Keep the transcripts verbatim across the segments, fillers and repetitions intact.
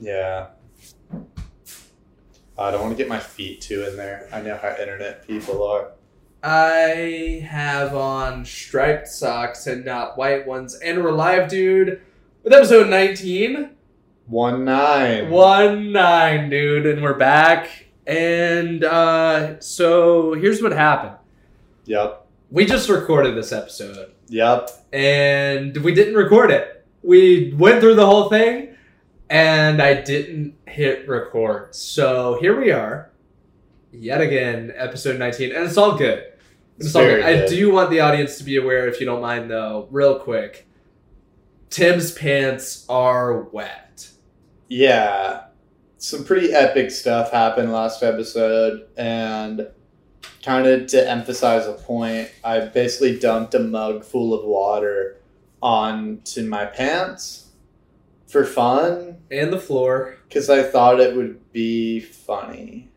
Yeah. I don't want to get my feet too in there. I know how internet people are. I have on striped socks and not white ones. And we're live, dude, with episode nineteen. One nine. One nine, dude. And we're back. And uh, so here's what happened. Yep. We just recorded this episode. Yep. And we didn't record it. We went through the whole thing. And I didn't hit record. So here we are. Yet again, episode nineteen. And it's all good. It's, it's all good. good. I do want the audience to be aware, if you don't mind, though, real quick. Tim's pants are wet. Yeah. Some pretty epic stuff happened last episode. And kind of to emphasize a point, I basically dumped a mug full of water onto my pants. For fun. And the floor. Because I thought it would be funny.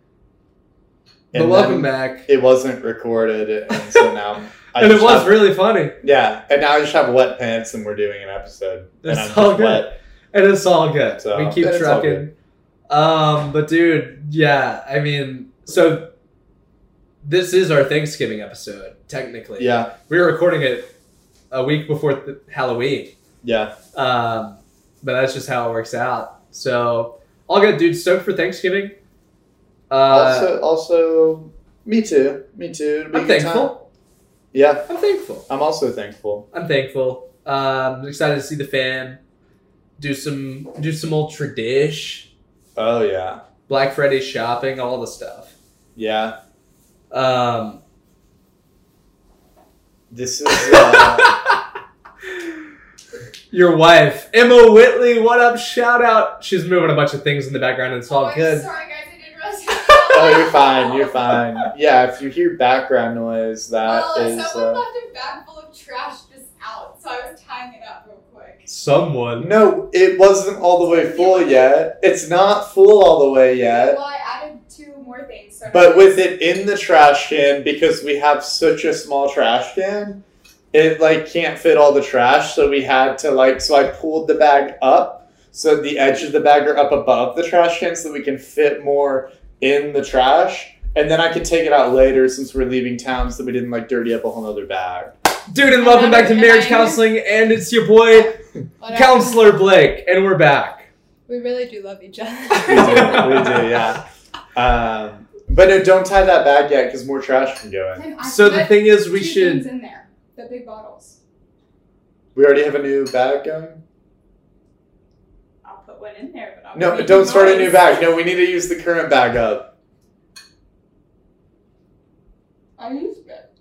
And but welcome back. It wasn't recorded, and so now... I and it was have, really funny. Yeah, and now I just have wet pants, and we're doing an episode. It's and I'm all good. Wet. And it's all good. So, we keep trucking. Um, but dude, yeah, I mean, so this is our Thanksgiving episode, technically. Yeah. We were recording it a week before th- Halloween. Yeah. Um... But that's just how it works out. So, all good, dude. Stoked for Thanksgiving. Uh, also, also, me too. Me too. I'm thankful. Time. Yeah. I'm thankful. I'm also thankful. I'm thankful. Um, I'm excited to see the fam. Do some do some old tradish. Oh, yeah. Black Friday shopping, all the stuff. Yeah. Um. This is... Uh, your wife, Emma Whitley, what up? Shout out. She's moving a bunch of things in the background, and it's all oh, good. Sorry, guys, I didn't realize. Oh, you're fine. You're fine. Yeah, if you hear background noise, that well, is. Someone uh, left a bag full of trash just out, so I was tying it up real quick. Someone? No, it wasn't all the way full yet. It's not full all the way yet. Well, I added two more things. So but with it in the trash can, because we have such a small trash can. It, like, can't fit all the trash, so we had to, like, so I pulled the bag up, so the edge of the bag are up above the trash can so we can fit more in the trash, and then I could take it out later since we're leaving town so we didn't, like, dirty up a whole other bag. Dude, and welcome back to Marriage Counseling, and it's your boy, Counselor Blake, and we're back. We really do love each other. We do, we do, yeah. Um, but no, don't tie that bag yet because more trash can go in. So the thing is, we should... in there. The big bottles. We already have a new bag going? I'll put one in there, but I'll No, don't noise. Start a new bag. No, we need to use the current bag up. I used it.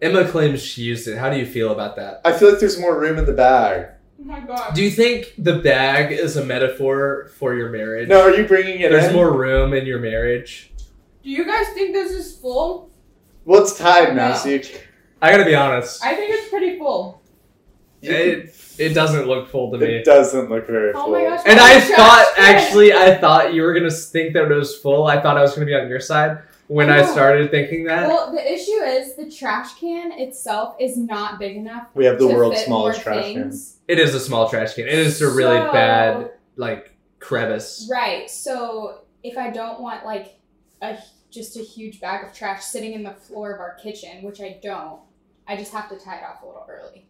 Emma claims she used it. How do you feel about that? I feel like there's more room in the bag. Oh my God. Do you think the bag is a metaphor for your marriage? No, are you bringing it there's in? There's more room in your marriage. Do you guys think this is full? Well, it's tied now, so you can... I gotta be honest. I think it's pretty full. It it doesn't look full to me. It doesn't look very full. Oh my gosh. And I thought, actually, I thought you were gonna think that it was full. I thought I was gonna be on your side when I started thinking that. Well, the issue is the trash can itself is not big enough. We have the world's smallest trash can. It is a small trash can. It is a really bad, like, crevice. Right. So if I don't want, like, a just a huge bag of trash sitting in the floor of our kitchen, which I don't, I just have to tie it off a little early.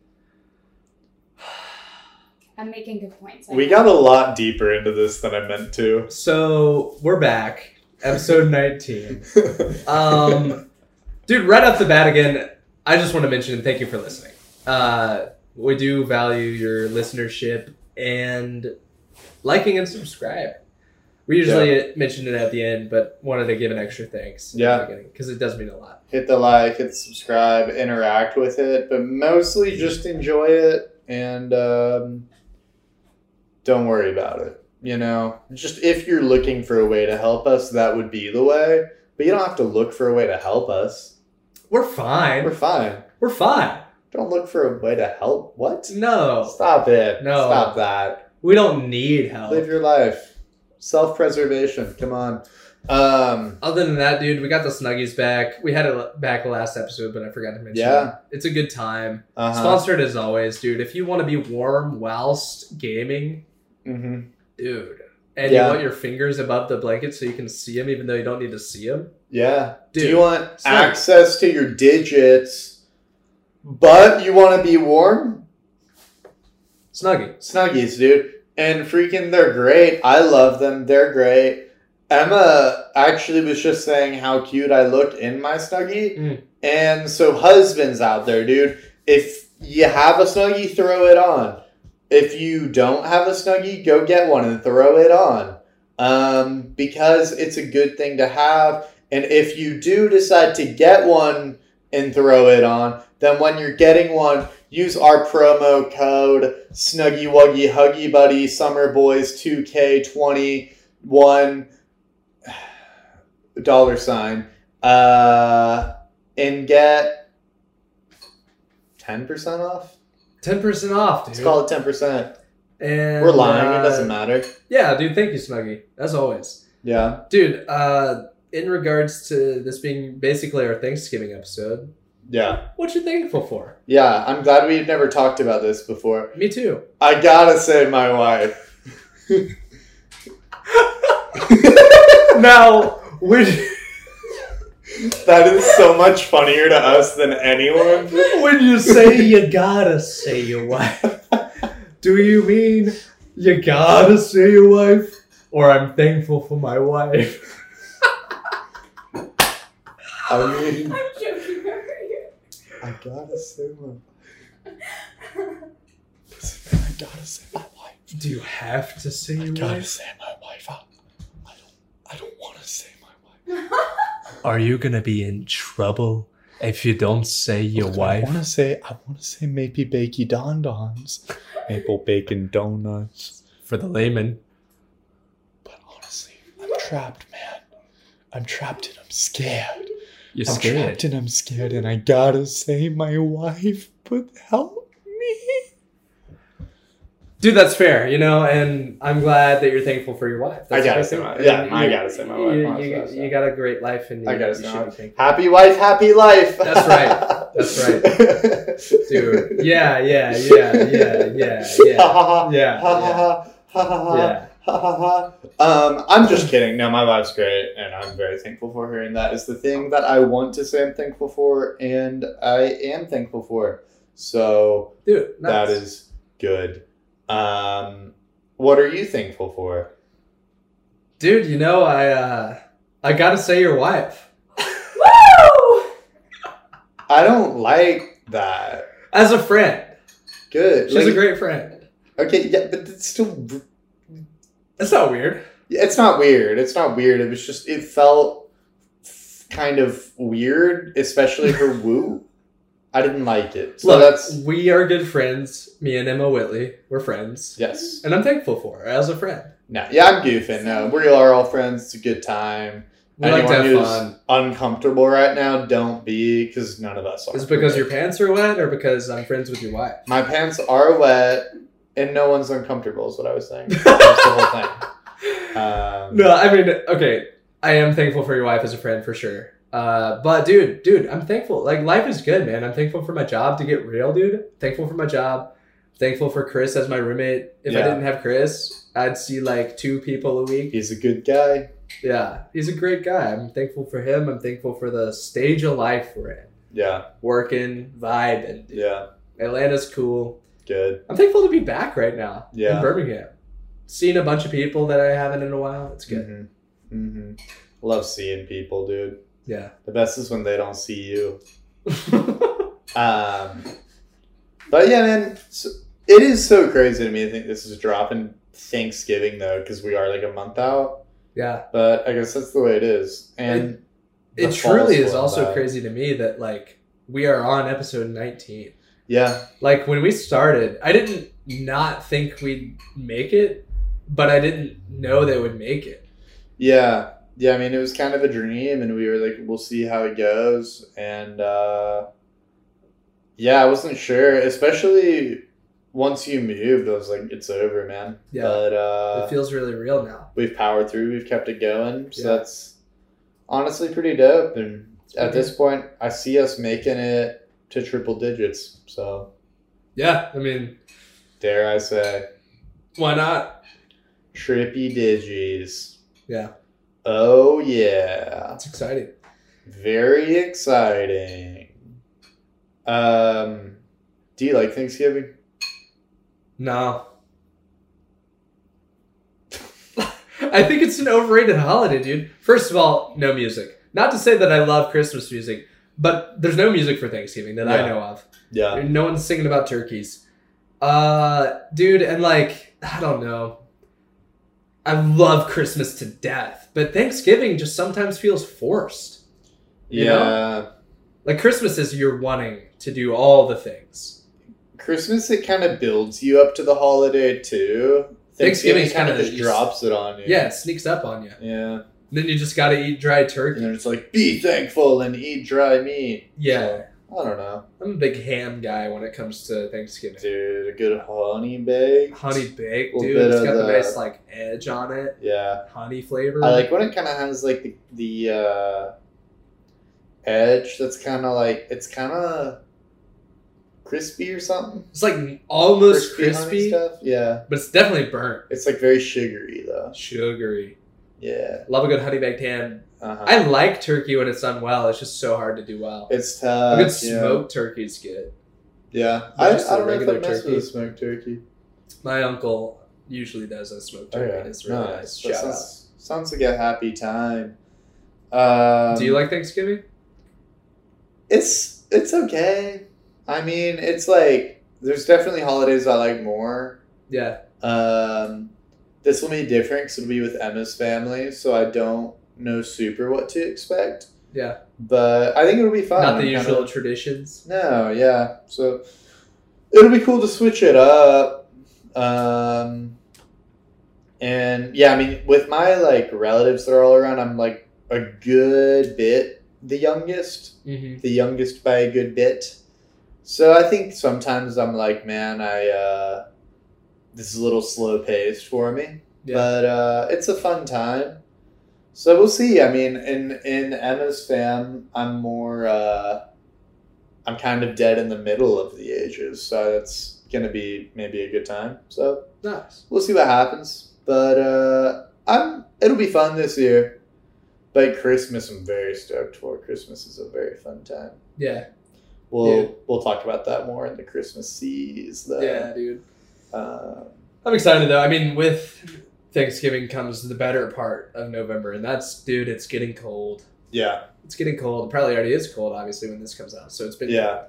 I'm making good points. I we know. Got a lot deeper into this than I meant to. So we're back. Episode nineteen. um, dude, right off the bat again, I just want to mention thank you for listening. Uh, we do value your listenership and liking and subscribing. We usually yeah. mention it at the end, but wanted to give an extra thanks. Yeah. Because it does mean a lot. Hit the like, hit the subscribe, interact with it, but mostly just enjoy it and um, don't worry about it. You know, just if you're looking for a way to help us, that would be the way, but you don't have to look for a way to help us. We're fine. We're fine. We're fine. Don't look for a way to help. What? No. Stop it. No. Stop that. We don't need help. Live your life. Self-preservation. Come on. Um, Other than that, dude, we got the Snuggies back. We had it back last episode, but I forgot to mention yeah. it. It's a good time. Uh-huh. Sponsored as always, dude. If you want to be warm whilst gaming, mm-hmm. Dude. And yeah. you want your fingers above the blanket so you can see them even though you don't need to see them? Yeah. Dude, do you want sorry. access to your digits, but you want to be warm? Snuggies. Snuggies, dude. And freaking, they're great. I love them. They're great. Emma actually was just saying how cute I looked in my Snuggie. Mm. And so husbands out there, dude, if you have a Snuggie, throw it on. If you don't have a Snuggie, go get one and throw it on. Um, because it's a good thing to have. And if you do decide to get one and throw it on, then when you're getting one, use our promo code Snuggie Wuggie Huggy Buddy Summer Boys two K twenty-one dollar sign uh and get ten percent off. ten percent off, dude. Let's call it ten percent. And we're lying, uh, it doesn't matter. Yeah, dude, thank you, Snuggie. As always. Yeah. Dude, uh in regards to this being basically our Thanksgiving episode. Yeah. What you thankful for? Yeah, I'm glad we've never talked about this before. Me too. I gotta say my wife. Now, would you... That is so much funnier to us than anyone. When you say you gotta say your wife, do you mean you gotta say your wife? Or I'm thankful for my wife? I mean... I'm joking over here. I gotta say my... I gotta say my wife. Do you have to say your wife? I gotta wife? say my wife. I, I don't, I don't want to say my wife. Are you gonna be in trouble if you don't say your Look, wife? I wanna say I wanna say maybe bakey don dons. Maple bacon donuts. For the layman. But honestly, I'm trapped, man. I'm trapped and I'm scared. You're I'm scared. trapped and I'm scared and I gotta say my wife, but help me. Dude, that's fair, you know, and I'm glad that you're thankful for your wife. That's I gotta say my wife. Yeah, you, I gotta say my wife. You, honestly, you, so. you got a great life and you, I gotta you should be thankful. Happy wife, happy life. That's right. That's right. Dude. Yeah, yeah, yeah, yeah, yeah, yeah. Ha ha ha. Yeah. Ha ha ha. Ha ha ha. Yeah. um, I'm just kidding. No, my wife's great, and I'm very thankful for her, and that is the thing that I want to say I'm thankful for, and I am thankful for. So, dude, nice. That is good. Um, what are you thankful for? Dude, you know, I uh, I gotta say your wife. Woo! I don't like that. As a friend. Good. She's like, a great friend. Okay, yeah, but it's still... It's not weird. It's not weird. It's not weird. It was just, it felt kind of weird, especially her woo. I didn't like it. So Look, that's... we are good friends. Me and Emma Whitley, we're friends. Yes. And I'm thankful for her as a friend. No, yeah, I'm goofing. No, we are all friends. It's a good time. We Anyone like to have fun. Uncomfortable right now, don't be, because none of us are. Is it because your pants are wet or because I'm friends with your wife? My pants are wet. And no one's uncomfortable is what I was saying. That's the whole thing. Um, no, I mean, okay. I am thankful for your wife as a friend for sure. Uh, but dude, dude, I'm thankful. Like life is good, man. I'm thankful for my job to get real, dude. Thankful for my job. Thankful for Chris as my roommate. If yeah. I didn't have Chris, I'd see like two people a week. He's a good guy. Yeah. He's a great guy. I'm thankful for him. I'm thankful for the stage of life we're in. Yeah. Working, vibing. Dude. Yeah. Atlanta's cool. Good. I'm thankful to be back right now yeah. in Birmingham. Seeing a bunch of people that I haven't in a while. It's good. Mm-hmm. Mm-hmm. Love seeing people, dude. Yeah. The best is when they don't see you. um, but yeah, man, so, it is so crazy to me. I think this is dropping Thanksgiving though, because we are like a month out. Yeah. But I guess that's the way it is. And it, it truly is also by. crazy to me that like we are on episode nineteen. Yeah. Like when we started, I didn't not think we'd make it, but I didn't know they would make it. Yeah. Yeah. I mean, it was kind of a dream and we were like, we'll see how it goes. And uh, yeah, I wasn't sure, especially once you moved, I was like, it's over, man. Yeah. But uh, it feels really real now. We've powered through. We've kept it going. So yeah. that's honestly pretty dope. And it's at this point, I see us making it to triple digits, so yeah, I mean, dare I say, why not? Trippy Digis. Yeah. Oh, yeah. It's exciting. Very exciting. Um, do you like Thanksgiving? No. I think it's an overrated holiday, dude. First of all, no music. Not to say that I love Christmas music, but there's no music for Thanksgiving that yeah. I know of. Yeah. No one's singing about turkeys. Uh, dude, and like, I don't know. I love Christmas to death, but Thanksgiving just sometimes feels forced. Yeah. Know? Like Christmas is you're wanting to do all the things. Christmas, it kind of builds you up to the holiday too. Thanksgiving, Thanksgiving kind of just drops it on you. Yeah, it sneaks up on you. Yeah. Then you just got to eat dry turkey. And it's like, be thankful and eat dry meat. Yeah. So, I don't know. I'm a big ham guy when it comes to Thanksgiving. Dude, a good honey baked. Honey baked, dude. It's got the nice like edge on it. Yeah. Honey flavor. I like when it kind of has like the, the uh, edge that's kind of like, it's kind of crispy or something. It's like almost crispy. crispy stuff. Yeah. But it's definitely burnt. It's like very sugary though. Sugary. Yeah. Love a good honey baked ham. Uh-huh. I like turkey when it's done well. It's just so hard to do well. It's tough. A good smoked yeah. turkey is good. Yeah. I, I don't regular mess turkey. With smoked turkey. My uncle usually does a smoked turkey. Oh, yeah. It's really nice. nice. Shout out. Sounds, sounds like a happy time. Um, do you like Thanksgiving? It's it's okay. I mean, it's like, there's definitely holidays I like more. Yeah. Um, this will be different because it'll be with Emma's family, so I don't know super what to expect. Yeah. But I think it'll be fun. Not the I'm usual kinda, traditions. No, yeah. So, it'll be cool to switch it up. Um, and, yeah, I mean, with my, like, relatives that are all around, I'm, like, a good bit the youngest. Mm-hmm. The youngest by a good bit. So I think sometimes I'm like, man, I uh, this is a little slow paced for me, yeah. but uh, it's a fun time. So we'll see. I mean, in in Emma's fam, I'm more, uh, I'm kind of dead in the middle of the ages, so that's gonna be maybe a good time. So nice. We'll see what happens, but uh, I'm it'll be fun this year. But Christmas, I'm very stoked for. Christmas is a very fun time. Yeah. We'll dude. we'll talk about that more in the Christmas seas, though. Yeah, dude. Um, I'm excited, though. I mean, with Thanksgiving comes the better part of November, and that's, dude, it's getting cold. Yeah. It's getting cold. It probably already is cold, obviously, when this comes out, so it's been yeah.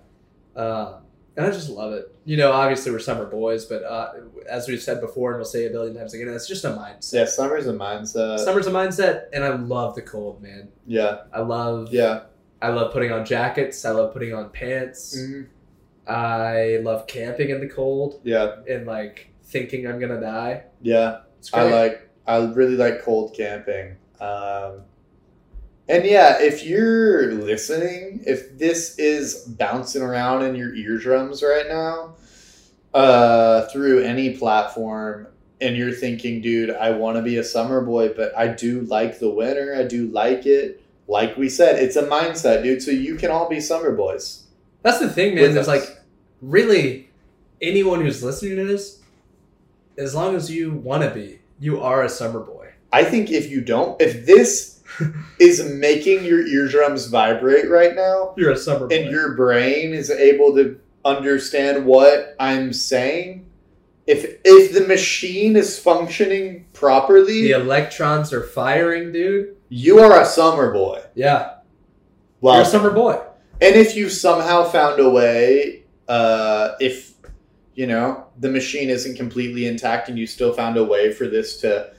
cold. Um, and I just love it. You know, obviously, we're summer boys, but uh, as we've said before, and we'll say a billion times again, it's just a mindset. Yeah, summer's a mindset. Summer's a mindset, and I love the cold, man. Yeah. I love... Yeah. I love putting on jackets. I love putting on pants. Mm-hmm. I love camping in the cold. Yeah. And like thinking I'm going to die. Yeah. I like, I really like cold camping. Um, and yeah, if you're listening, if this is bouncing around in your eardrums right now, uh, through any platform, and you're thinking, dude, I want to be a summer boy, but I do like the winter. I do like it. Like we said, it's a mindset, dude. So you can all be summer boys. That's the thing, man. There's like really anyone who's listening to this, as long as you want to be, you are a summer boy. I think if you don't, if this is making your eardrums vibrate right now, you're a summer boy. And your brain is able to understand what I'm saying. If if the machine is functioning properly, the electrons are firing, dude. You are a summer boy. Yeah. Wow. You're a summer boy. And if you somehow found a way, uh, if, you know, the machine isn't completely intact and you still found a way for this to,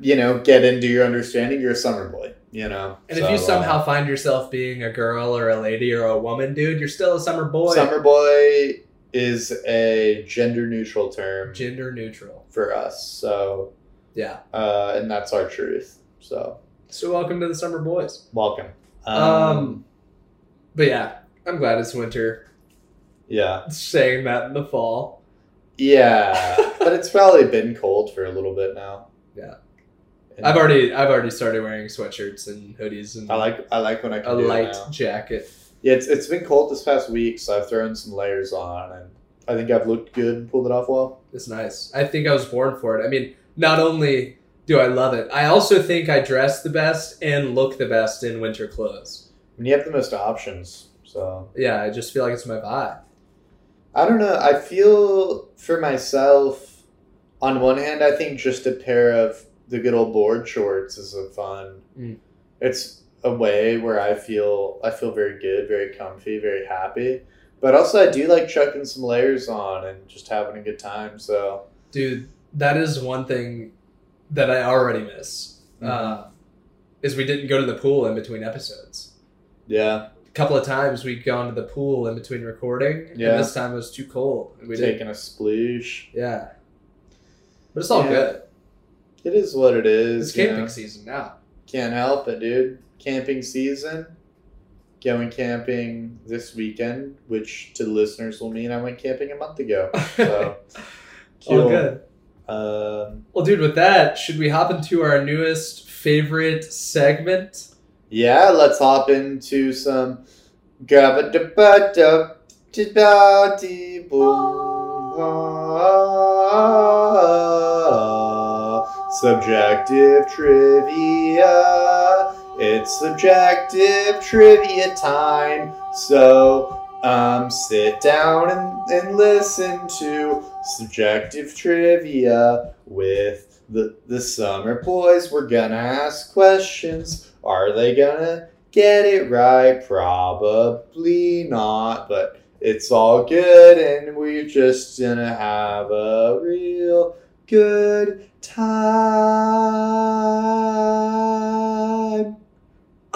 you know, get into your understanding, you're a summer boy, you know. And so, if you somehow uh, find yourself being a girl or a lady or a woman, dude, you're still a summer boy. Summer boy is a gender neutral term. Gender neutral. For us. So. Yeah. Uh, and that's our truth. So, so welcome to the summer boys. Welcome. Um, um, but yeah, I'm glad it's winter. Yeah. Saying that in the fall. Yeah, but it's probably been cold for a little bit now. Yeah. And I've already I've already started wearing sweatshirts and hoodies and I like I like when I can a do light now. Jacket. Yeah, it's it's been cold this past week, so I've thrown some layers on, and I think I've looked good and pulled it off well. It's nice. I think I was born for it. I mean. not only do I love it, I also think I dress the best and look the best in winter clothes. And you have the most options, so. Yeah, I just feel like it's my vibe. I don't know. I feel for myself, on one hand, I think just a pair of the good old board shorts is a fun. Mm. It's a way where I feel I feel very good, very comfy, very happy. But also I do like chucking some layers on and just having a good time, so. Dude, that is one thing that I already miss, mm-hmm. uh, is we didn't go to the pool in between episodes. Yeah. A couple of times we'd gone to the pool in between recording, yeah. and this time it was too cold. We Taking didn't. a sploosh. Yeah. But it's all yeah. good. It is what it is. It's camping know. season now. Can't help it, dude. Camping season. Going camping this weekend, which to the listeners will mean I went camping a month ago. So, cool. All good. Um, well, dude, with that, should we hop into our newest favorite segment? Yeah, let's hop into some Subjective Trivia. It's subjective trivia time. So, um, sit down and, and listen to Subjective Trivia with the, the Summer Boys. We're gonna ask questions. Are they gonna get it right? Probably not, but it's all good and we're just gonna have a real good time.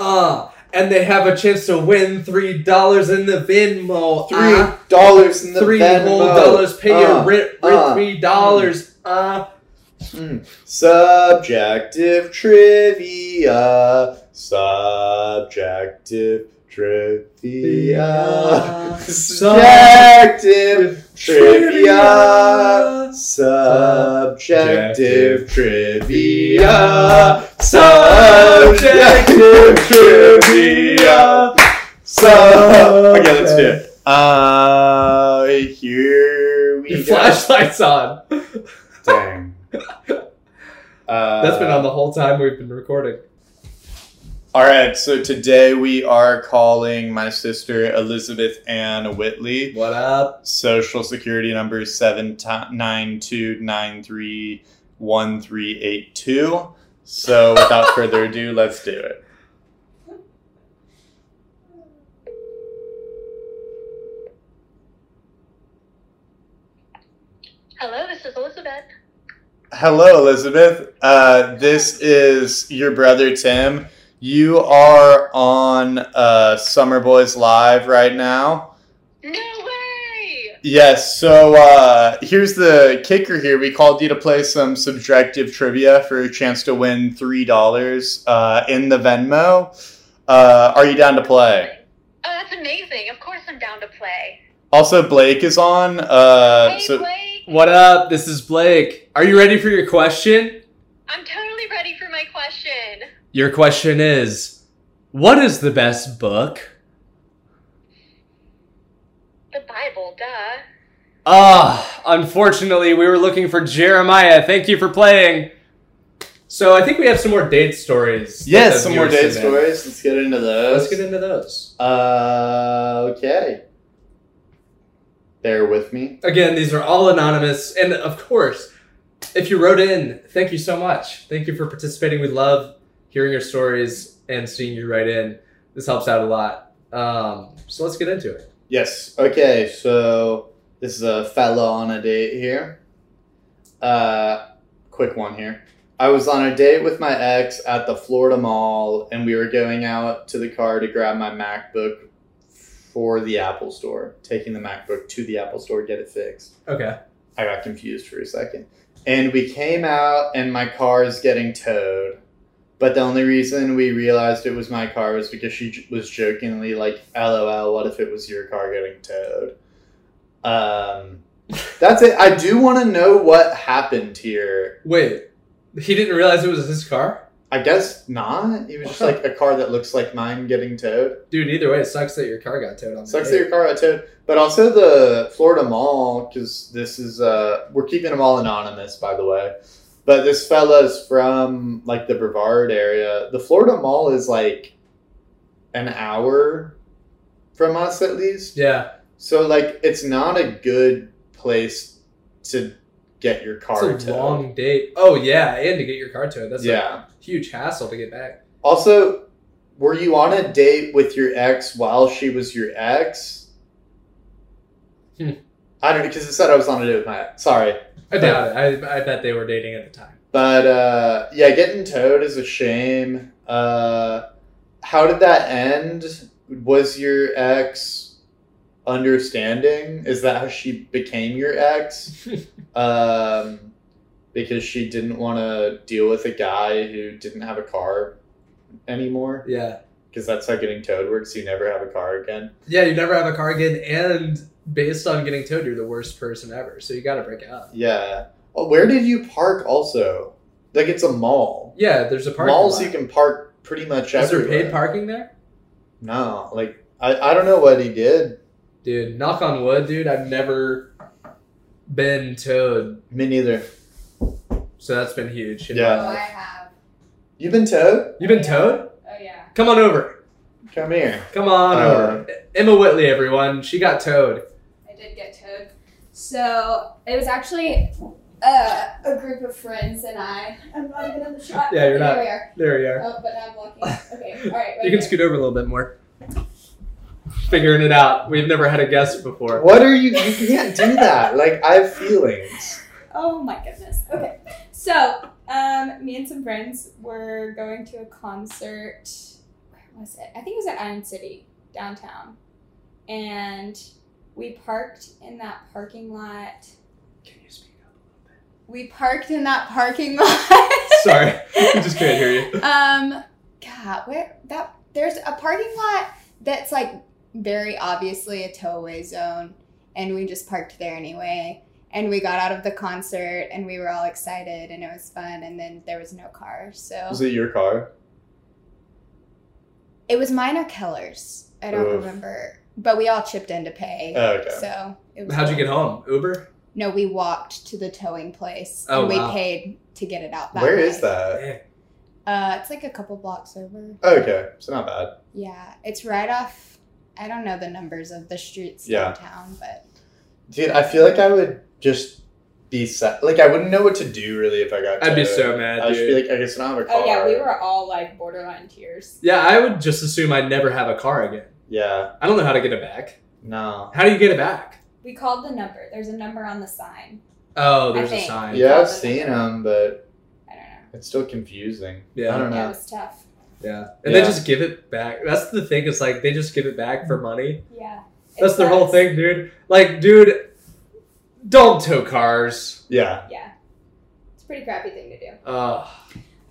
Ah. Uh. And they have a chance to win three dollars in the Venmo. Three dollars uh, in the three Venmo. Three whole dollars. Pay uh, your rent for uh, three dollars. Mm. Uh. Mm. Subjective trivia. Subjective trivia. Subjective trivia. Subjective trivia. Subjective trivia. Sub- okay, let's do it. Uh, here we Your go. Flashlight's on. Dang. Uh, That's been on the whole time we've been recording. All right, so today we are calling my sister Elizabeth Ann Whitley. What up? Social Security number seven nine two nine three one three eight two. So without further ado, let's do it. Hello, this is Elizabeth. Hello, Elizabeth. Uh, this is your brother Tim. You are on uh, Summer Boys Live right now. No way! Yes, so uh, here's the kicker here. We called you to play some subjective trivia for a chance to win three dollars uh, in the Venmo. Uh, are you down to play? Oh, that's amazing. Of course I'm down to play. Also, Blake is on. Uh, hey, so- Blake! What up? This is Blake. Are you ready for your question? I'm totally ready for my question. Your question is, what is the best book? The Bible, duh. Ah, oh, unfortunately, we were looking for Jeremiah. Thank you for playing. So I think we have some more date stories. Yes, some more date stories. Let's get into those. Let's get into those. Uh, okay. Bear with me. Again, these are all anonymous. And of course, if you wrote in, thank you so much. Thank you for participating. We love hearing your stories and seeing you write in. This helps out a lot. Um, so let's get into it. Yes. Okay, so this is a fella on a date here. Uh, quick one here. I was on a date with my ex at the Florida Mall, and we were going out to the car to grab my MacBook for the Apple Store. Taking the MacBook to the Apple Store, get it fixed. Okay. I got confused for a second. And we came out, and my car is getting towed. But the only reason we realized it was my car was because she j- was jokingly like, L O L, what if it was your car getting towed? Um, that's it. I do want to know what happened here. Wait, he didn't realize it was his car? I guess not. It was just like a car that looks like mine getting towed. Dude, either way, it sucks that your car got towed. On sucks that your car got towed. But also the Florida Mall, because this is, uh, we're keeping them all anonymous, by the way. But this fella's from like the Brevard area. The Florida Mall is like an hour from us at least. Yeah. So like it's not a good place to get your car towed. It's a long day. Oh yeah, and to get your car towed. That's yeah. a huge hassle to get back. Also, were you on a date with your ex while she was your ex? Hmm. I don't know, because it said I was on a date with my ex. Sorry. I doubt it. I, I bet they were dating at the time. But, uh, yeah, getting towed is a shame. Uh, how did that end? Was your ex understanding? Is that how she became your ex? um, because she didn't want to deal with a guy who didn't have a car anymore? Yeah. Because that's how getting towed works. You never have a car again. Yeah, you never have a car again, and... based on getting towed, you're the worst person ever. So you got to break out. Yeah. Oh, where did you park also? Like, it's a mall. Yeah, there's a parking Malls lot. You can park pretty much Is everywhere. Is there paid parking there? No. Like, I, I don't know what he did. Dude, knock on wood, dude. I've never been towed. Me neither. So that's been huge. Yeah. Oh, I have. You've been towed? You've been yeah. towed? Oh, yeah. Come on over. Come here. Come on uh, over. Emma Whitley, everyone. She got towed. Did get towed. So it was actually uh, a group of friends and I. I'm not even in the shot. Yeah, you're there not. We are. There we are. Oh, but now I'm walking. Okay, all right. Right you can here. Scoot over a little bit more. Figuring it out. We've never had a guest before. What are you? You can't do that. Like, I have feelings. Oh my goodness. Okay. So um, me and some friends were going to a concert. Where was it? I think it was at Iron City downtown, and. We parked in that parking lot. Can you speak up a little bit? We parked in that parking lot. Sorry, I just can't hear you. Um, God, where that there's a parking lot that's like very obviously a tow-away zone, and we just parked there anyway. And we got out of the concert, and we were all excited, and it was fun. And then there was no car, so was it your car? It was mine or Keller's. I don't Oof. remember. But we all chipped in to pay. Oh, okay. So it was How'd cool. you get home? Uber? No, we walked to the towing place. Oh, and we wow. paid to get it out that Where night. Is that? Uh, it's like a couple blocks over. Oh, okay. So not bad. Yeah. It's right off. I don't know the numbers of the streets yeah. downtown, but. Dude, I feel like I would just be sad. Like, I wouldn't know what to do really if I got towed. I'd be so mad. I would just be like, I guess I don't have a car. Oh, yeah. We were all like borderline tears. Yeah. I would just assume I'd never have a car again. Yeah. I don't know how to get it back. No. How do you get it back? We called the number. There's a number on the sign. Oh, there's a sign. Yeah, I've seen them, but I don't know. It's still confusing. Yeah. I don't know. Yeah, it was tough. Yeah. And yeah. they just give it back. That's the thing. It's like they just give it back for money. Yeah. That's their whole thing, dude. Like, dude, don't tow cars. Yeah. Yeah. It's a pretty crappy thing to do. Uh, All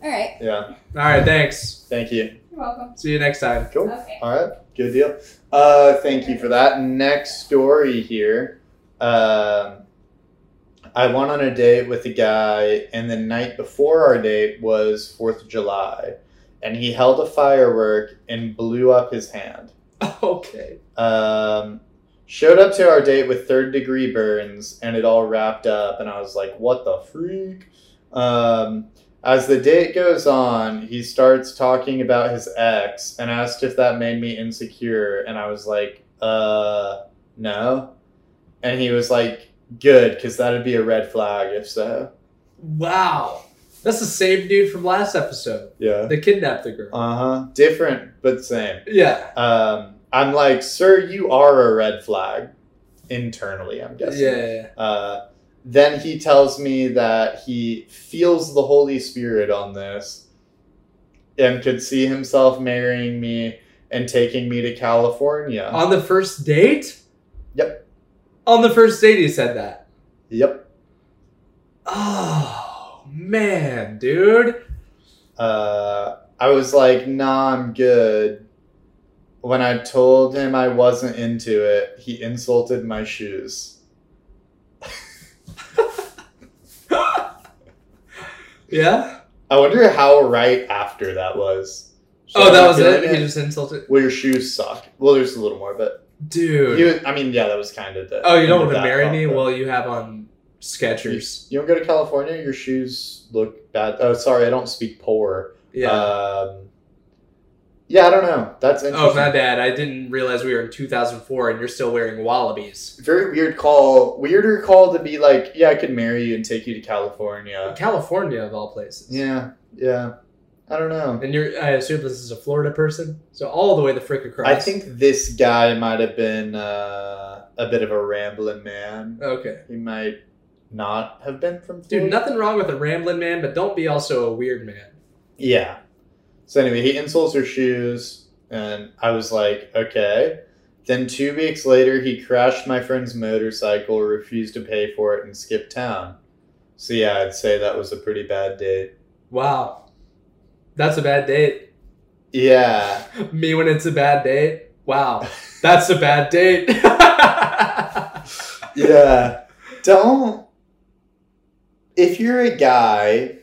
right. Yeah. All right. Thanks. Thank you. You're welcome. See you next time. Cool. Okay. All right. Good deal. Uh, thank you for that. Next story here. Uh, I went on a date with a guy, and the night before our date was fourth of July, and he held a firework and blew up his hand. Okay. Um, showed up to our date with third degree burns, and it all wrapped up, and I was like, what the freak? Um... As the date goes on, he starts talking about his ex and asked if that made me insecure. And I was like, uh, no. And he was like, good, because that would be a red flag if so. Wow. That's the same dude from last episode. Yeah. They kidnapped the girl. Uh-huh. Different, but same. Yeah. Um, I'm like, sir, you are a red flag. Internally, I'm guessing. Yeah, yeah, yeah. Uh, Then he tells me that he feels the Holy Spirit on this and could see himself marrying me and taking me to California. On the first date? Yep. On the first date he said that? Yep. Oh, man, dude. Uh, I was like, nah, I'm good. When I told him I wasn't into it, he insulted my shoes. Yeah? I wonder how right after that was. Should oh, I that was it? it? He just insulted? Well, your shoes suck. Well, there's a little more, but... Dude. Was, I mean, yeah, that was kind of the... Oh, you don't want to marry me? Well, you have on Skechers. You, you don't go to California, your shoes look bad. Oh, sorry, I don't speak poor. Yeah. Um, yeah, I don't know. That's interesting. Oh, my bad. I didn't realize we were in two thousand four and you're still wearing Wallabies. Very weird call. Weirder call to be like, yeah, I could marry you and take you to California. California, of all places. Yeah, yeah. I don't know. And you're, I assume this is a Florida person? So all the way the frick across. I think this guy might have been uh, a bit of a rambling man. Okay. He might not have been from Florida. Dude, nothing wrong with a rambling man, but don't be also a weird man. Yeah. So anyway, he insults her shoes, and I was like, okay. Then two weeks later, he crashed my friend's motorcycle, refused to pay for it, and skipped town. So yeah, I'd say that was a pretty bad date. Wow. That's a bad date. Yeah. Me when it's a bad date? Wow. That's a bad date. Yeah. Don't. If you're a guy,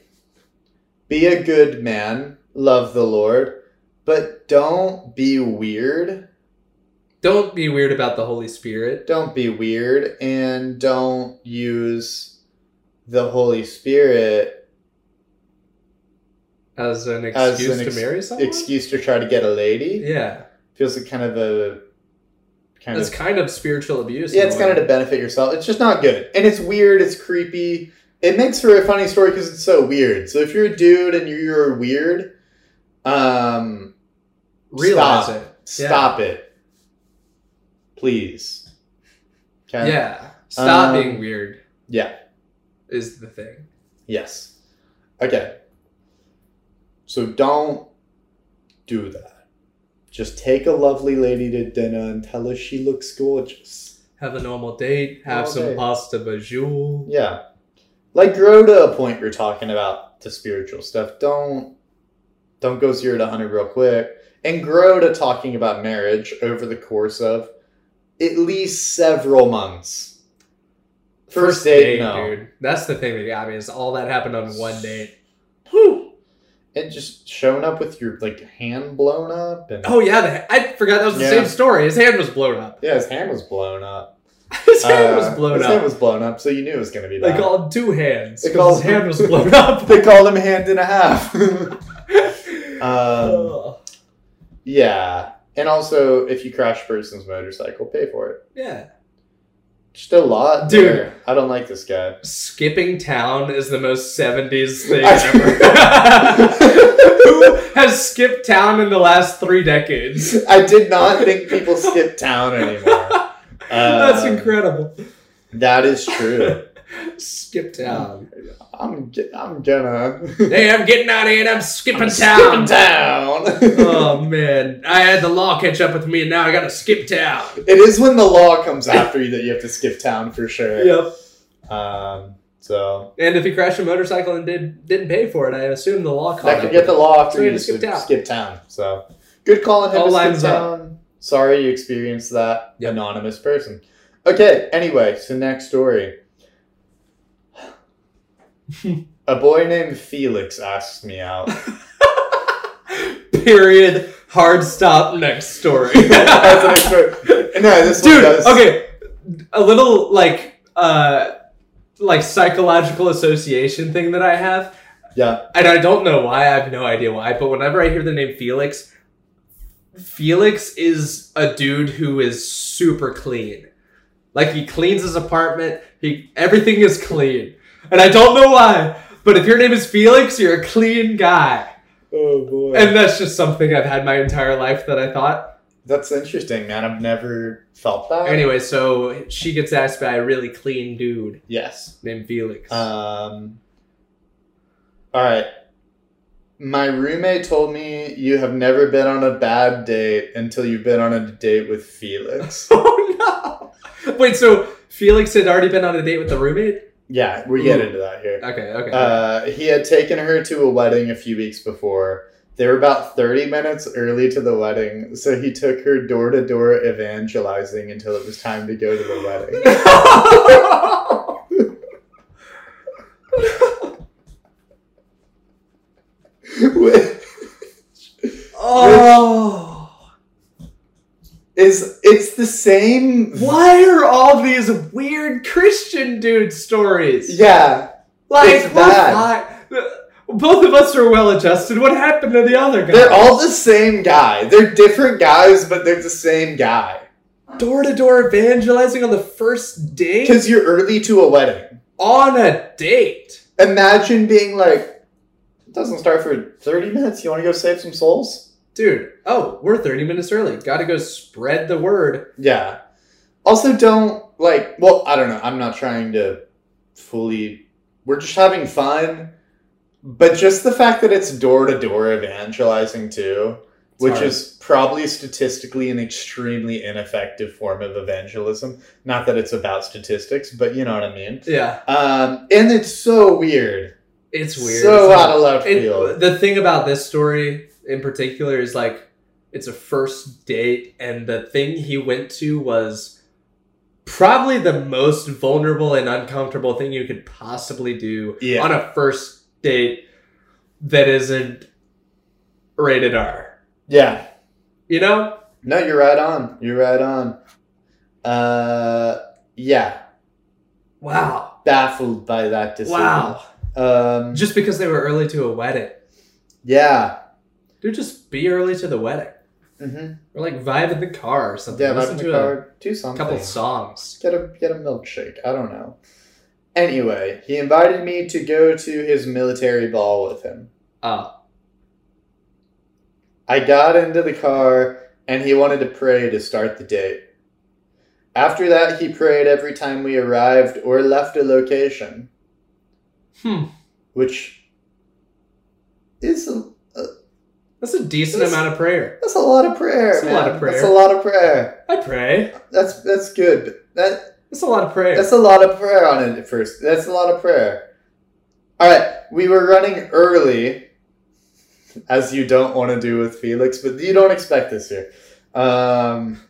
be a good man. Love the Lord. But don't be weird. Don't be weird about the Holy Spirit. Don't be weird. And don't use the Holy Spirit As an excuse As an ex- to marry someone? Excuse to try to get a lady? Yeah. Feels like kind of a... kind That's of, kind of spiritual abuse. Yeah, it's kind of to benefit yourself. It's just not good. And it's weird. It's creepy. It makes for a funny story because it's so weird. So if you're a dude and you're weird, um, realize stop. it. Stop yeah. it. Please. Okay? Yeah. Stop um, being weird. Yeah. Is the thing. Yes. Okay. So don't do that. Just take a lovely lady to dinner and tell her she looks gorgeous. Have a normal date. Have normal some date. Pasta bajoule. Yeah. Like, grow to a point you're talking about the spiritual stuff. Don't don't go zero to one hundred real quick. And grow to talking about marriage over the course of at least several months. First, First date, date, no. Dude. That's the thing that got me is all that happened on one date. Whew. And just showing up with your like hand blown up. And oh yeah, the, I forgot that was the yeah. same story. His hand was blown up. Yeah, his hand was blown up. his hand uh, was blown his up. His hand was blown up, so you knew it was going to be bad. They called two hands. They called his hand was blown up. They called him hand and a half. um, oh. Yeah, and also if you crash a person's motorcycle, pay for it. Yeah. Just a lot, dude. There. I don't like this guy. Skipping town is the most seventies thing ever. Who has skipped town in the last three decades? I did not think people skip town anymore. um, That's incredible. That is true. Skip town. I'm I'm gonna. Hey, I'm getting out of here. And I'm skipping I'm town. Skipping town. Oh man, I had the law catch up with me, and now I gotta skip town. It is when the law comes after you that you have to skip town for sure. Yep. Um. So. And if he crashed a motorcycle and did didn't pay for it, I assume the law caught. That could get the law after so you, you skip town. Skip town. So good calling him. All to lines skip up. Town. Sorry you experienced that yep. anonymous person. Okay. Anyway, so next story. A boy named Felix asked me out. Period. Hard stop. Next story. That's the next story. No, this Dude, one does. Okay. A little like uh, like psychological association thing that I have. Yeah. And I don't know why. I have no idea why. But whenever I hear the name Felix, Felix is a dude who is super clean. Like he cleans his apartment. He everything is clean. And I don't know why, but if your name is Felix, you're a clean guy. Oh, boy. And that's just something I've had my entire life that I thought. That's interesting, man. I've never felt that. Anyway, so she gets asked by a really clean dude. Yes. Named Felix. Um. All right. My roommate told me you have never been on a bad date until you've been on a date with Felix. Oh, no. Wait, so Felix had already been on a date with the roommate? Yeah, we get Ooh. into that here. Okay, okay. Uh, he had taken her to a wedding a few weeks before. They were about thirty minutes early to the wedding, so he took her door-to-door evangelizing until it was time to go to the wedding. No! Which, oh! Which is, it's the same. Why are all these weird Christian dude stories? Yeah. Like, it's bad. Both of us are well-adjusted. What happened to the other guy? They're all the same guy. They're different guys, but they're the same guy. Door-to-door evangelizing on the first date? Because you're early to a wedding. On a date? Imagine being like, it doesn't start for thirty minutes. You want to go save some souls? Dude, oh, we're thirty minutes early. Gotta go spread the word. Yeah. Also, don't, like, well, I don't know. I'm not trying to fully... We're just having fun. But just the fact that it's door-to-door evangelizing, too, it's which hard. Is probably statistically an extremely ineffective form of evangelism. Not that it's about statistics, but you know what I mean. Yeah. Um, and it's so weird. It's weird. So it's out like, of left field. The thing about this story in particular is, like, it's a first date, and the thing he went to was probably the most vulnerable and uncomfortable thing you could possibly do yeah. on a first date. Date that isn't rated R. Yeah. You know? No, you're right on. You're right on. Uh, yeah. Wow. I'm baffled by that decision. Wow. Um, just because they were early to a wedding. Yeah. Dude, just be early to the wedding. Mm-hmm. Or like vibe in the car or something. Yeah, listen vibe in the to car. A, do something. Couple songs. Get a get a milkshake. I don't know. Anyway, he invited me to go to his military ball with him. Oh. I got into the car, and he wanted to pray to start the date. After that, he prayed every time we arrived or left a location. Hmm. Which is a... a that's a decent that's, amount of prayer. That's a lot of prayer, That's man. a lot of prayer. That's a lot of prayer. I pray. That's, that's good. That... That's a lot of prayer. That's a lot of prayer on it at first. That's a lot of prayer. All right. We were running early, as you don't want to do with Felix, but you don't expect this here. Um,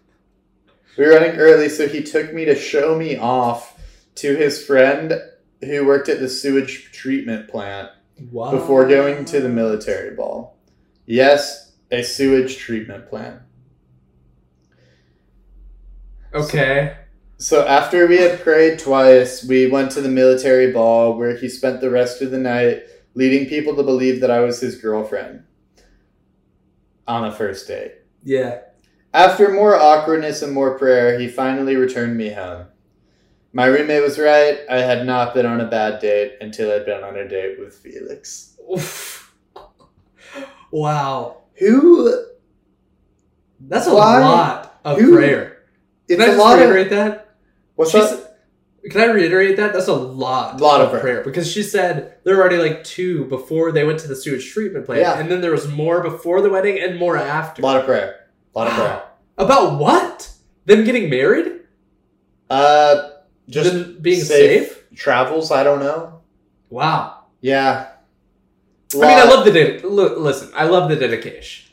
we were running early, so he took me to show me off to his friend who worked at the sewage treatment plant wow. before going to the military ball. Yes, a sewage treatment plant. Okay. So, So after we had prayed twice, we went to the military ball where he spent the rest of the night leading people to believe that I was his girlfriend on a first date. Yeah. After more awkwardness and more prayer, he finally returned me home. My roommate was right. I had not been on a bad date until I'd been on a date with Felix. Oof. Wow. Who? That's a Why? lot of Who? prayer. It's Can I a just lot reiterate of, that? What's she that? Said, can I reiterate that? That's a lot, lot of, of prayer. prayer. Because she said there were already like two before they went to the sewage treatment plant. Yeah. And then there was more before the wedding and more after. A lot of prayer. A lot of prayer. About what? Them getting married? Uh, Just Them being safe, safe? Travels, I don't know. Wow. Yeah. I mean, I love the de- Listen, I love the dedication.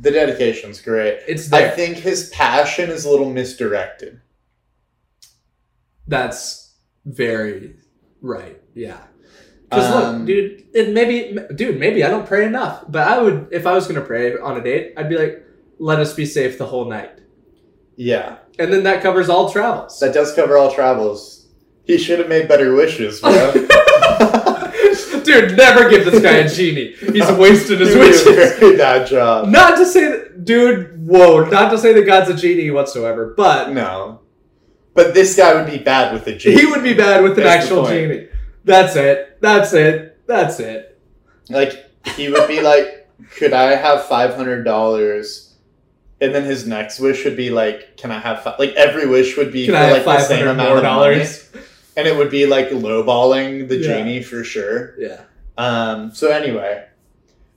The dedication's great. It's there. I think his passion is a little misdirected. That's very right. Yeah. Because um, look, dude, it maybe, dude, maybe I don't pray enough, but I would, if I was going to pray on a date, I'd be like, let us be safe the whole night. Yeah. And then that covers all travels. That does cover all travels. He should have made better wishes, bro. Dude, never give this guy a genie. He's no, wasted his wishes. Very bad job. Not to say that, dude, whoa, not to say that God's a genie whatsoever, but. No. But this guy would be bad with a genie. He would be bad with an That's actual genie. That's it. That's it. That's it. Like, he would be like, could I have five hundred dollars? And then his next wish would be like, can I have, fi-? like, every wish would be can for I have like the same amount of dollars. Money. And it would be, like, lowballing the yeah. genie for sure. Yeah. Um, so anyway.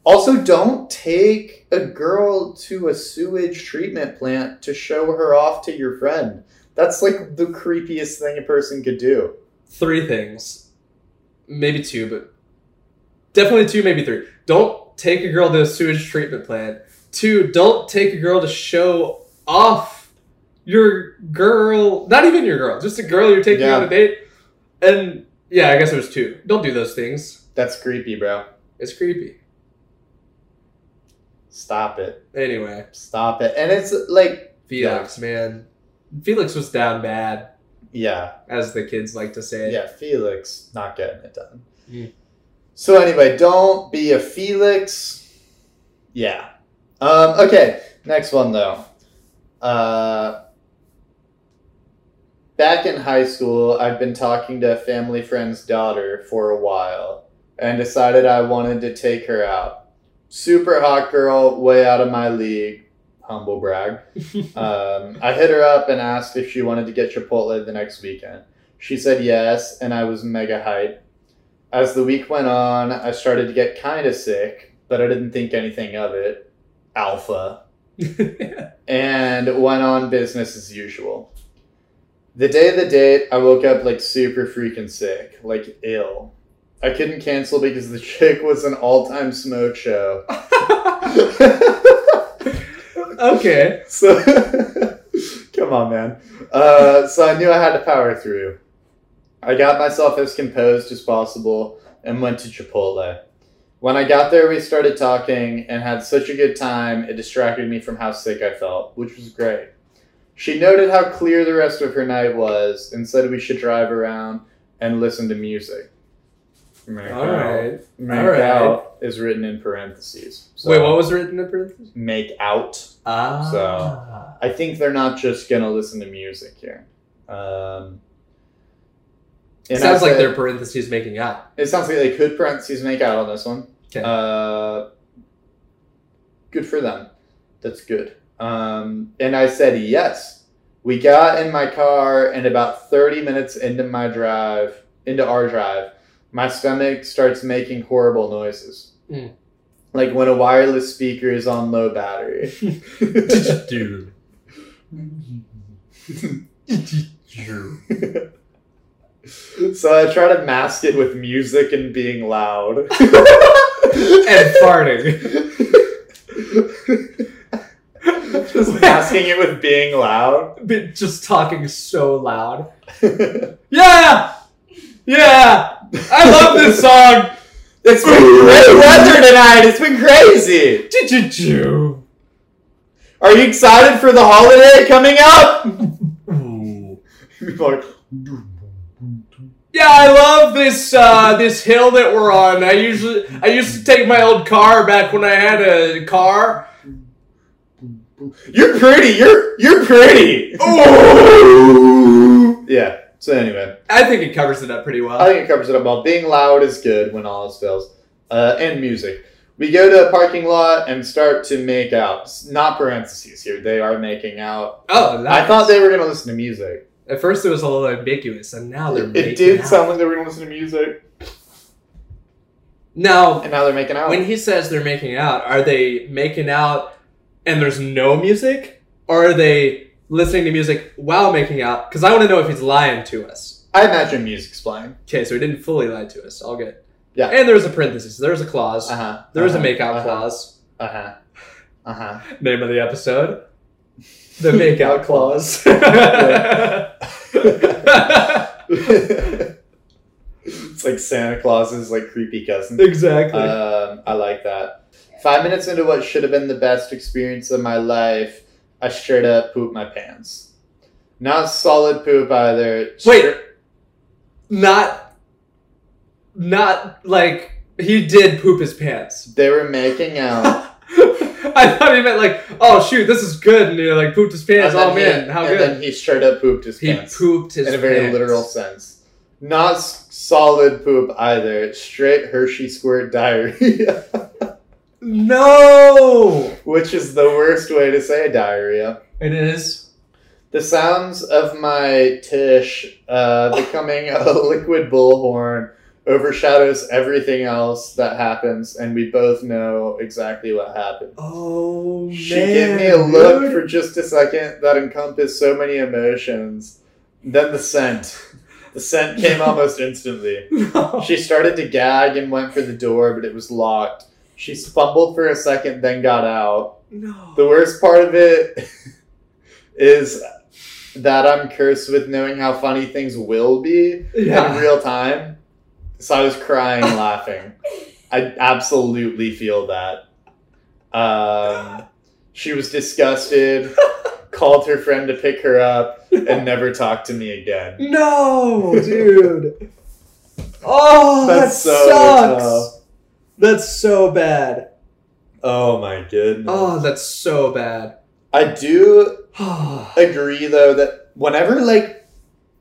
Also, don't take a girl to a sewage treatment plant to show her off to your friend. That's, like, the creepiest thing a person could do. Three things. Maybe two, but definitely two, maybe three. Don't take a girl to a sewage treatment plant. Two, don't take a girl to show off your girl. Not even your girl. Just a girl you're taking yeah. on a date. And, yeah, I guess there's two. Don't do those things. That's creepy, bro. It's creepy. Stop it. Anyway. Stop it. And it's, like, Felix, yeah. man. Felix was down bad. Yeah. As the kids like to say. Yeah, Felix not getting it done. Mm. So anyway, don't be a Felix. Yeah. Um, okay, next one though. Uh, back in high school, I've been talking to a family friend's daughter for a while and decided I wanted to take her out. Super hot girl, way out of my league. Humble brag. um, I hit her up and asked if she wanted to get Chipotle the next weekend. She said yes, and I was mega hyped. As the week went on, I started to get kind of sick, but I didn't think anything of it. Alpha. And went on business as usual. The day of the date, I woke up like super freaking sick, like ill. I couldn't cancel because the chick was an all-time smoke show. Okay. So, come on, man. Uh, so I knew I had to power through. I got myself as composed as possible and went to Chipotle. When I got there, we started talking and had such a good time, it distracted me from how sick I felt, which was great. She noted how clear the rest of her night was and said we should drive around and listen to music. Make All right. Make All right. out is written in parentheses. So Wait, what was written in parentheses? Make out. Ah. So I think they're not just going to listen to music here. Um, it sounds like they're parentheses making out. It sounds like they could parentheses make out on this one. Okay. Uh, good for them. That's good. Um, and I said yes. We got in my car, and about thirty minutes into my drive, into our drive, my stomach starts making horrible noises. Mm. Like when a wireless speaker is on low battery. Dude. So I try to mask it with music and being loud. And farting. Just masking it with being loud. But just talking so loud. Yeah! Yeah! I love this song! It's been great weather tonight! It's been crazy! Choo-choo-choo! Are you excited for the holiday coming up? Yeah, I love this uh, this hill that we're on. I usually I used to take my old car back when I had a car. You're pretty! You're you're pretty! Ooh. Yeah. So anyway. I think it covers it up pretty well. I think it covers it up well. Being loud is good when all else fails. Uh, and music. We go to a parking lot and start to make out. Not parentheses here. They are making out. Oh, nice. I thought they were going to listen to music. At first it was a little ambiguous, and now they're it, making out. It did out. sound like they were going to listen to music. Now, and now they're making out. When he says they're making out, are they making out and there's no music? Or are they listening to music while making out? Because I want to know if he's lying to us. I imagine music's playing. Okay, so he didn't fully lie to us. All good. Yeah. And there's a parenthesis. There's a clause. Uh-huh. There was uh-huh. a make-out uh-huh. clause. Uh-huh. Uh-huh. Name of the episode? The make-out clause. It's like Santa Claus's like creepy cousin. Exactly. Um, I like that. Five minutes into what should have been the best experience of my life, I straight up pooped my pants. Not solid poop either. Wait. Stri- not, not like he did poop his pants. They were making out. I thought he meant like, oh shoot, this is good. And he like pooped his pants. Oh man, he, how and good. And then he straight up pooped his he pants. He pooped his pants. In a very pants. literal sense. Not s- solid poop either. Straight Hershey squirt diarrhea. No! Which is the worst way to say diarrhea. It is. The sounds of my tish uh, becoming a liquid bullhorn overshadows everything else that happens, and we both know exactly what happened. Oh, she man. She gave me a look dude. for just a second that encompassed so many emotions. Then the scent. The scent came almost instantly. No. She started to gag and went for the door, but it was locked. She fumbled for a second, then got out. No. The worst part of it is that I'm cursed with knowing how funny things will be yeah. in real time. So I was crying laughing. I absolutely feel that. Um, she was disgusted, called her friend to pick her up, and never talked to me again. No, dude. Oh, that so sucks. Tough. That's so bad. Oh, my goodness. Oh, that's so bad. I do agree, though, that whenever, like,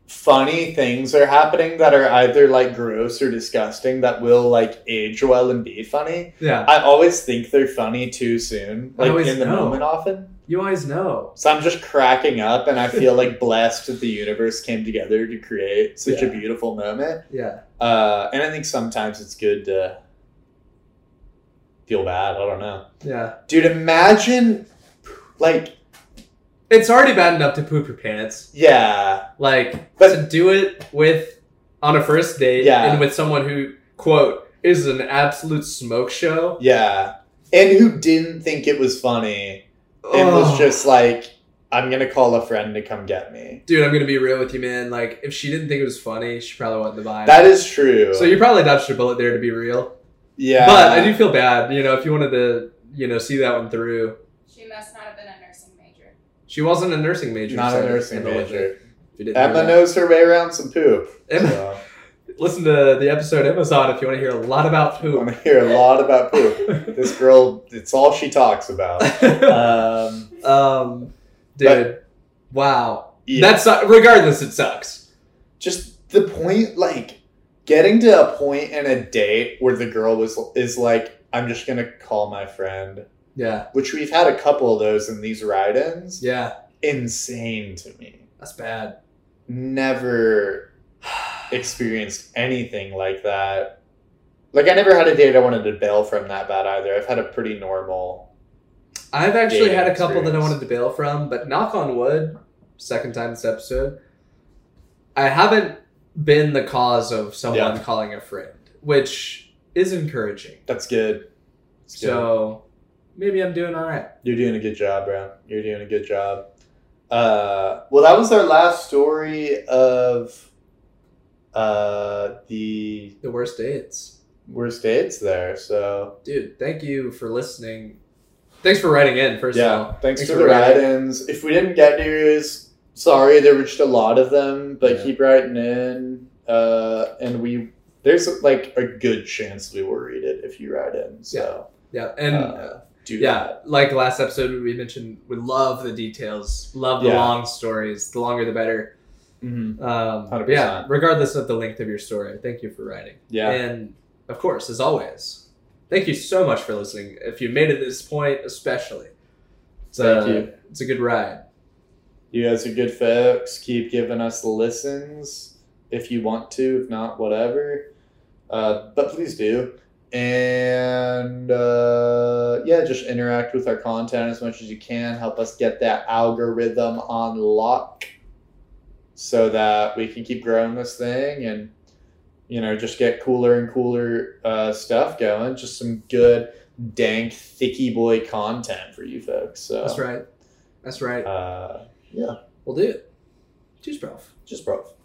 funny things are happening that are either, like, gross or disgusting that will, like, age well and be funny, yeah, I always think they're funny too soon. Like, in the know. moment often. You always know. So I'm just cracking up, and I feel, like, blessed that the universe came together to create such yeah. a beautiful moment. Yeah. Uh, and I think sometimes it's good to feel bad. I don't know. Yeah. Dude, imagine, like... It's already bad enough to poop your pants. Yeah. Like, but to do it with, on a first date, yeah. and with someone who, quote, is an absolute smoke show. Yeah. And who didn't think it was funny. It was just like, I'm going to call a friend to come get me. Dude, I'm going to be real with you, man. Like, if she didn't think it was funny, she probably wouldn't have bought it. That is true. So you probably dodged a bullet there, to be real. Yeah. But I do feel bad, you know, if you wanted to, you know, see that one through. She must not have been a nursing major. She wasn't a nursing major. Not so a nursing major. Emma knows her way around some poop. Emma, so. Listen to the episode Emma's on if you want to hear a lot about poop. I want to hear a lot about poop. This girl, it's all she talks about. Um, um, dude, but, wow. Yeah. That's not, regardless, it sucks. Just the point, like, getting to a point in a date where the girl was is like, I'm just going to call my friend. Yeah. Which we've had a couple of those in these ride-ins. Yeah. Insane to me. That's bad. Never... experienced anything like that. Like, I never had a date I wanted to bail from that bad either. I've had a pretty normal I've actually had a experience. Couple that I wanted to bail from, but knock on wood, second time this episode, I haven't been the cause of someone yeah. calling a friend, which is encouraging. That's good. That's so good. Maybe I'm doing all right. You're doing a good job, bro. You're doing a good job. Uh, well, that was our last story of... Uh, the the worst dates, worst dates there. So, dude, thank you for listening. Thanks for writing in. First yeah, of all, thanks, thanks for, for the write-ins. If we didn't get yours, sorry, there were just a lot of them, but yeah. keep writing in. Uh, and we there's like a good chance we will read it if you write in. So yeah, yeah. and uh, do yeah, that. Like last episode we mentioned, we love the details, love the yeah. long stories. The longer, the better. Mm-hmm. Um, yeah, regardless of the length of your story, thank you for writing. Yeah. And of course, as always, thank you so much for listening. If you made it to this point, especially. It's thank a, you. It's a good ride. You guys are good folks. Keep giving us the listens if you want to, if not, whatever. Uh, but please do. And uh, yeah, just interact with our content as much as you can. Help us get that algorithm on lock. So that we can keep growing this thing and, you know, just get cooler and cooler uh, stuff going. Just some good, dank, thicky boy content for you folks. So that's right. That's right. Uh, yeah. We'll do it. Just prof. Just prof.